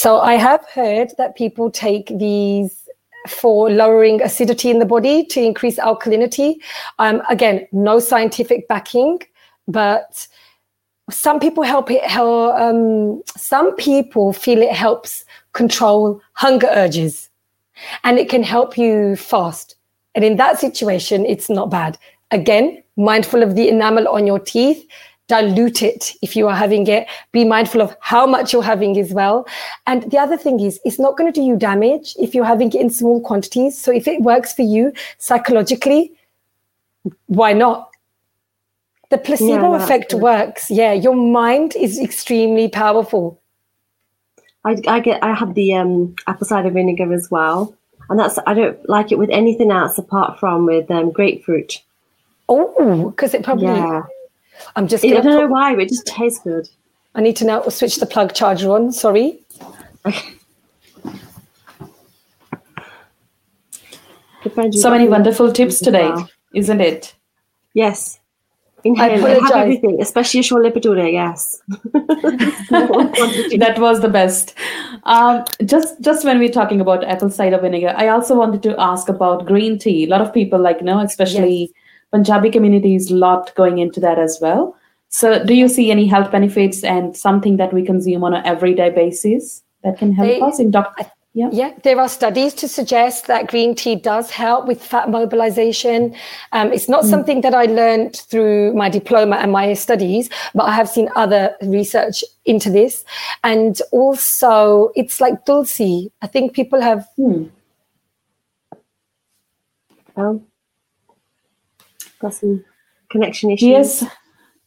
So I have heard that people take these for lowering acidity in the body to increase alkalinity. Again, no scientific backing, but some people feel it helps control hunger urges, and it can help you fast. And in that situation, it's not bad. Again, mindful of the enamel on your teeth, dilute it if you are having it, be mindful of how much you're having as well. And the other thing is, it's not going to do you damage if you're having it in small quantities. So if it works for you psychologically, why not? The placebo effect works. Yeah, your mind is extremely powerful. I had the apple cider vinegar as well, and I don't like it with anything else apart from with grapefruit. Oh, because it probably... Yeah. I don't know why, but it just tastes good. I need to now switch the plug charger on. Sorry. Okay. So many wonderful tips today, isn't it? Yes. Inhale. I have everything, especially Sholipidure, yes. That was the best. Just when we're talking about apple cider vinegar, I also wanted to ask about green tea. A lot of people especially... Yes. Punjabi communities, a lot going into that as well. So do you see any health benefits and something that we consume on an everyday basis that can help us? Yep. Yeah, there are studies to suggest that green tea does help with fat mobilization. It's not something that I learned through my diploma and my studies, but I have seen other research into this. And also, it's like tulsi. I think people have... got some connection issues. Yes.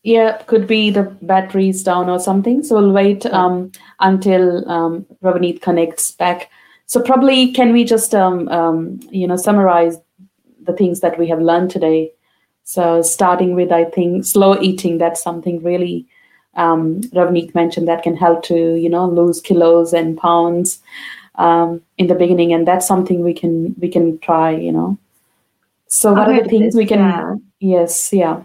Yeah, could be the battery's down or something. So we'll wait until Ravneet connects back. So probably can we just, summarize the things that we have learned today. So starting with, I think, slow eating. That's something really Ravneet mentioned that can help to, lose kilos and pounds in the beginning. And that's something we can try, So what are the things we can... Yeah. Yes, yeah.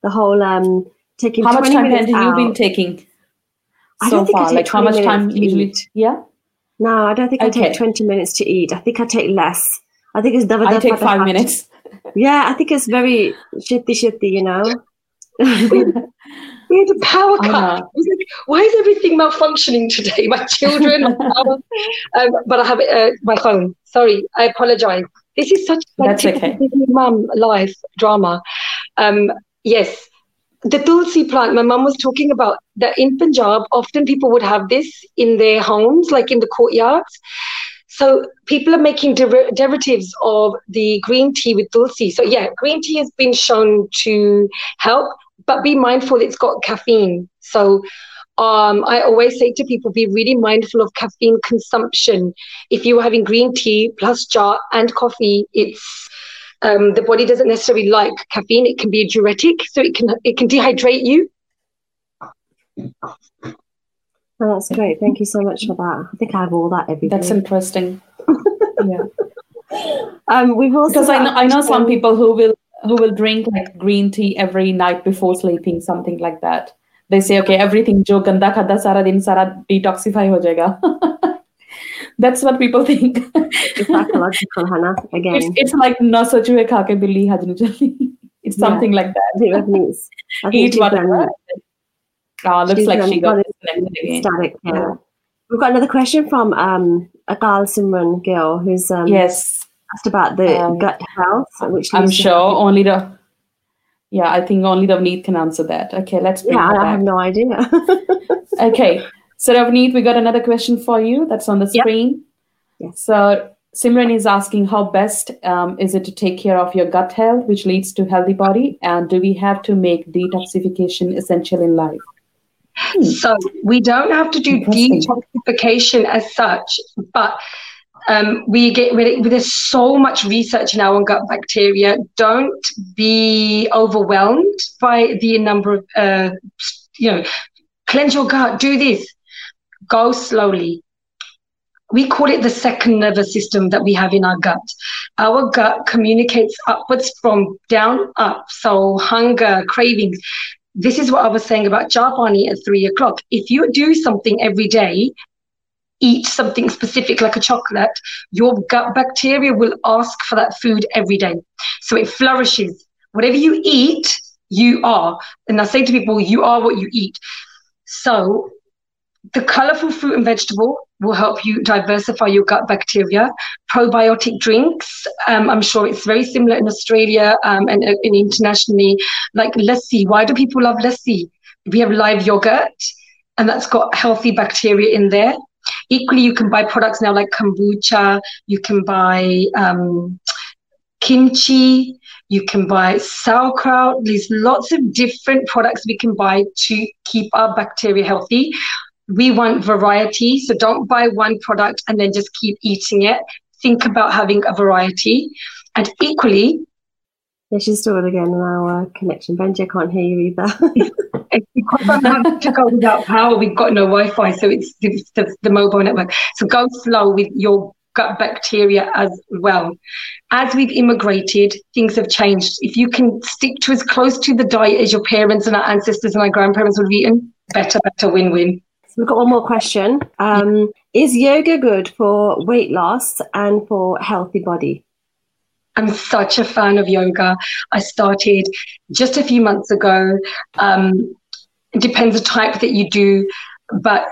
The whole taking. How much time have you been taking? I don't think I take 20 minutes. Like how much time usually? Yeah. No, I don't think I take 20 minutes to eat. I think I take less. I think it's double. I take 5 minutes. Yeah, I think it's very shitty, We had a power cut. I was like, why is everything malfunctioning today? My children, my power. But I have my phone. Sorry, I apologize. This is such mum life drama. Yes, the tulsi plant, my mum was talking about that in Punjab, often people would have this in their homes, like in the courtyards. So people are making derivatives of the green tea with tulsi. So yeah, green tea has been shown to help, but be mindful it's got caffeine. So I always say to people, be really mindful of caffeine consumption. If you were having green tea plus jar and coffee, it's... the body doesn't necessarily like caffeine. It can be a diuretic, so it can dehydrate you. Oh, that's great. Thank you so much for that. I think I have all that every day. That's interesting. Yeah. We've also because I know some people who will drink like green tea every night before sleeping, something like that. They say, okay, everything jo ganda khada sara din sara detoxify ho jayega. That's what people think. It's psychological, Hannah. Again, it's like na sochwe kha ke billi hajnu jaldi. It's something like that. I think eat whatever. Looks like she got static. Yeah. We've got another question from Akal Simran Gill, who's asked about the gut health, which I'm sure only the I think only Ravneet can answer that. Okay, let's bring her back. I have no idea. Okay. So, Ravneet, we got another question for you that's on the screen. Yes. So, Simran is asking how best is it to take care of your gut health, which leads to healthy body, and do we have to make detoxification essential in life? So, we don't have to do detoxification as such, but there's so much research now on gut bacteria. Don't be overwhelmed by the number of, cleanse your gut, do this. Go slowly. We call it the second nervous system that we have in our gut. Our gut communicates upwards from down up. So hunger, cravings. This is what I was saying about chai pani at 3:00. If you do something every day, eat something specific like a chocolate, your gut bacteria will ask for that food every day. So it flourishes. Whatever you eat, you are. And I say to people, you are what you eat. So the colorful fruit and vegetable will help you diversify your gut bacteria. Probiotic drinks, I'm sure it's very similar in Australia and internationally, like lassi. Why do people love lassi? We have live yogurt, and that's got healthy bacteria in there. Equally, you can buy products now like kombucha, you can buy kimchi, you can buy sauerkraut. There's lots of different products we can buy to keep our bacteria healthy. We want variety, so don't buy one product and then just keep eating it. Think about having a variety. And equally... Yeah, she's doing it again in our connection. Benji, I can't hear you either. Because I'm having to go without power, we've got no Wi-Fi, so it's the mobile network. So go slow with your gut bacteria as well. As we've immigrated, things have changed. If you can stick to as close to the diet as your parents and our ancestors and our grandparents would have eaten, better, win-win. So we've got one more question. Is yoga good for weight loss and for healthy body? I'm such a fan of yoga. I started just a few months ago. It depends the type that you do, but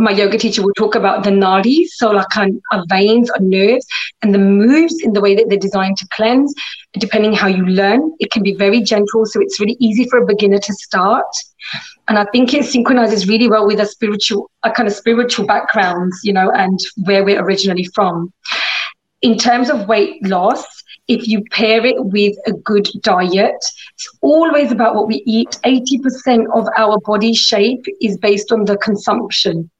my yoga teacher will talk about the nadis, so like our veins, our nerves, and the moves in the way that they're designed to cleanse. Depending how you learn, it can be very gentle, so it's really easy for a beginner to start. And I think it synchronizes really well with our spiritual backgrounds, you know, and where we're originally from. In terms of weight loss, if you pair it with a good diet, it's always about what we eat. 80% of our body shape is based on the consumption,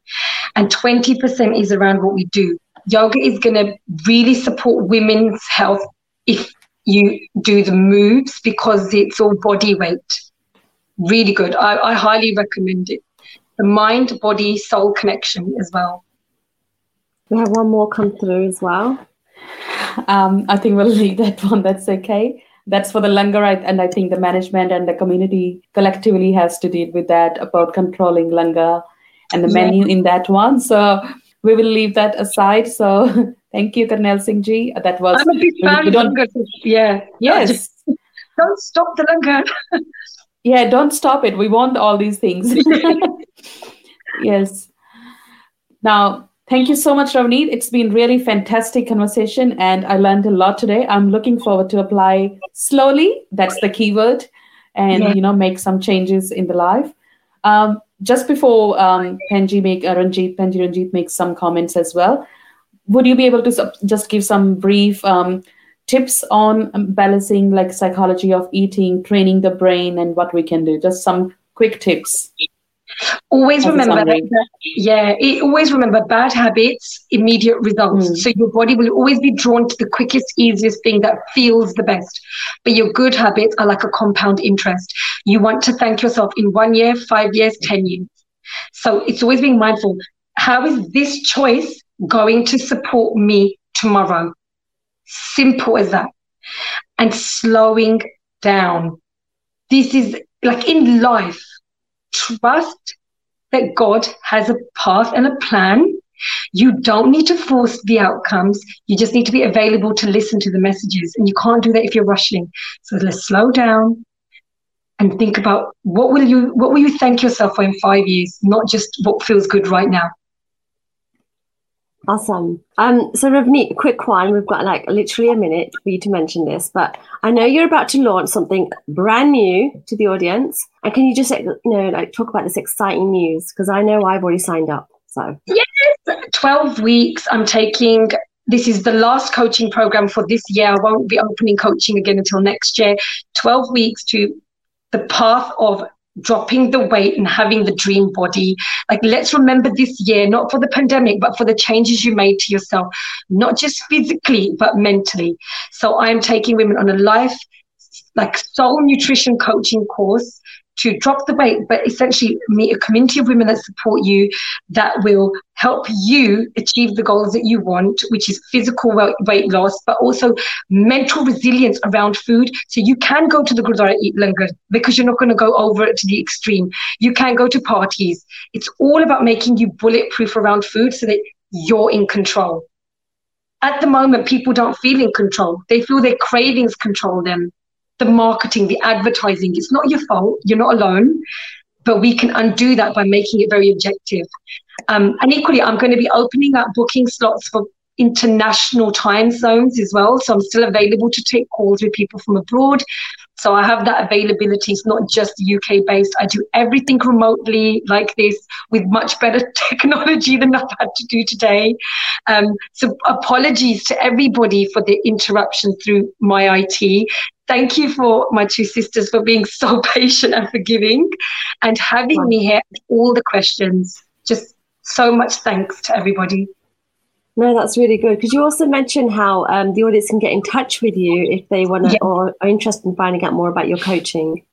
and 20% is around what we do. Yoga is going to really support women's health if you do the moves, because it's all body weight. Really good. I highly recommend it. The mind, body, soul connection as well. We have one more come through as well. I think we'll leave that one. That's okay. That's for the langar, and I think the management and the community collectively has to deal with that about controlling langar and the menu in that one. So we will leave that aside. So thank you, Karnal Singh ji. That was. I'm a big fan of langar. Yeah. Yes. Don't stop the langar. Yeah, don't stop it. We want all these things. Yes. Now, thank you so much, Ravneet. It's been really fantastic conversation, and I learned a lot today. I'm looking forward to apply slowly. That's the keyword, and make some changes in the life. Just before Ranjit makes some comments as well, would you be able to just give some brief tips on balancing, like, psychology of eating, training the brain, and what we can do? Just some quick tips. Always remember bad habits, immediate results. So your body will always be drawn to the quickest, easiest thing that feels the best. But your good habits are like a compound interest. You want to thank yourself in 1 year, 5 years, 10 years. So it's always being mindful. How is this choice going to support me tomorrow? Simple as that. And slowing down. This is like in life. Trust that God has a path and a plan. You don't need to force the outcomes. You just need to be available to listen to the messages. And you can't do that if you're rushing. So let's slow down and think about what will you thank yourself for in 5 years, not just what feels good right now. Awesome. So Ravneet, quick one. We've got like literally a minute for you to mention this, but I know you're about to launch something brand new to the audience. And can you just talk about this exciting news? Because I know I've already signed up. So yes, 12 weeks. I'm taking. This is the last coaching program for this year. I won't be opening coaching again until next year. 12 weeks to the path of dropping the weight and having the dream body. Like, let's remember this year, not for the pandemic, but for the changes you made to yourself, not just physically, but mentally. So I'm taking women on a life, like, soul nutrition coaching course to drop the weight, but essentially meet a community of women that support you, that will help you achieve the goals that you want, which is physical weight loss, but also mental resilience around food. So you can go to the Gurdwara, eat langar, because you're not going to go over to the extreme. You can go to parties. It's all about making you bulletproof around food so that you're in control. At the moment, people don't feel in control. They feel their cravings control them. The marketing, the advertising, it's not your fault. You're not alone. But we can undo that by making it very objective. And equally, I'm going to be opening up booking slots for international time zones as well. So I'm still available to take calls with people from abroad. So I have that availability. It's not just UK based. I do everything remotely like this with much better technology than I've had to do today. So apologies to everybody for the interruption through my IT. Thank you for my two sisters for being so patient and forgiving and having me here and all the questions. Just so much thanks to everybody. No, that's really good. Could you also mention how the audience can get in touch with you if they want to or are interested in finding out more about your coaching?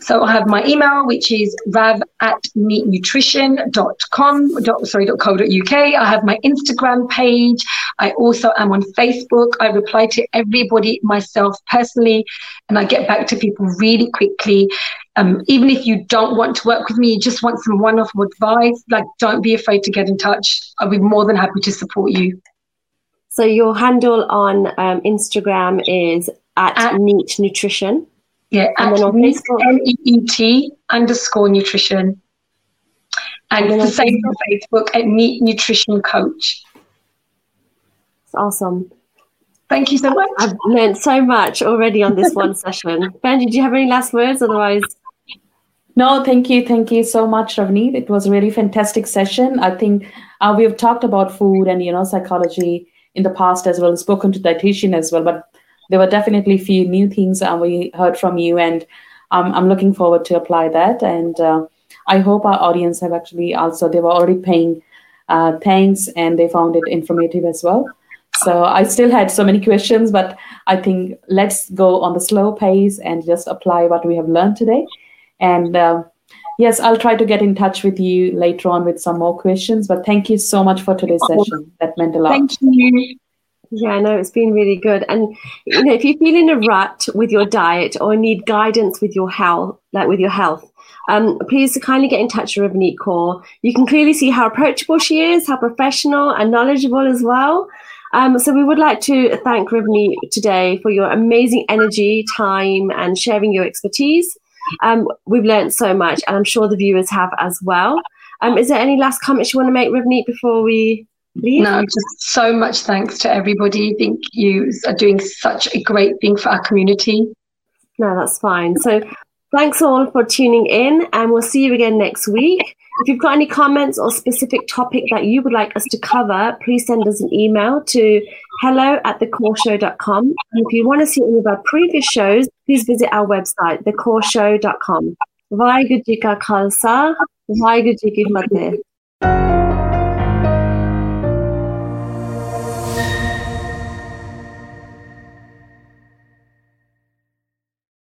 So I have my email, which is rav@meatnutrition.co.uk. I have my Instagram page. I also am on Facebook. I reply to everybody myself personally, and I get back to people really quickly. Even if you don't want to work with me, you just want some one-off advice, like, don't be afraid to get in touch. I'll be more than happy to support you. So your handle on Instagram is at Meat Nutrition. Yeah, and then on Facebook, MEET_nutrition. And the same on Facebook at Neat Nutrition Coach. It's awesome. Thank you so much. I've learned so much already on this one session. Benji, do you have any last words? Otherwise... No, thank you. Thank you so much, Ravneet. It was a really fantastic session. I think we've talked about food and, psychology in the past as well, spoken to dietitian as well, but there were definitely a few new things we heard from you, and I'm looking forward to apply that. And I hope our audience have actually also, they were already paying thanks and they found it informative as well. So I still had so many questions, but I think let's go on the slow pace and just apply what we have learned today. And yes, I'll try to get in touch with you later on with some more questions. But thank you so much for today's session. That meant a lot. Thank you. Yeah, I know it's been really good. And if you feel in a rut with your diet or need guidance with your health, please kindly get in touch with Ravneet Kaur. You can clearly see how approachable she is, how professional and knowledgeable as well. So we would like to thank Ravneet today for your amazing energy, time, and sharing your expertise. We've learned so much, and I'm sure the viewers have as well. Is there any last comments you want to make, Ravneet, before we leave? No, just so much thanks to everybody. I think you are doing such a great thing for our community. No, that's fine. So thanks all for tuning in, and we'll see you again next week. If you've got any comments or specific topic that you would like us to cover, please send us an email to hello@thecaureshow.com. And if you want to see any of our previous shows, please visit our website, thecaureshow.com. Vaheguru Ji Ka Khalsa, Vaheguru Ji Ki Fateh.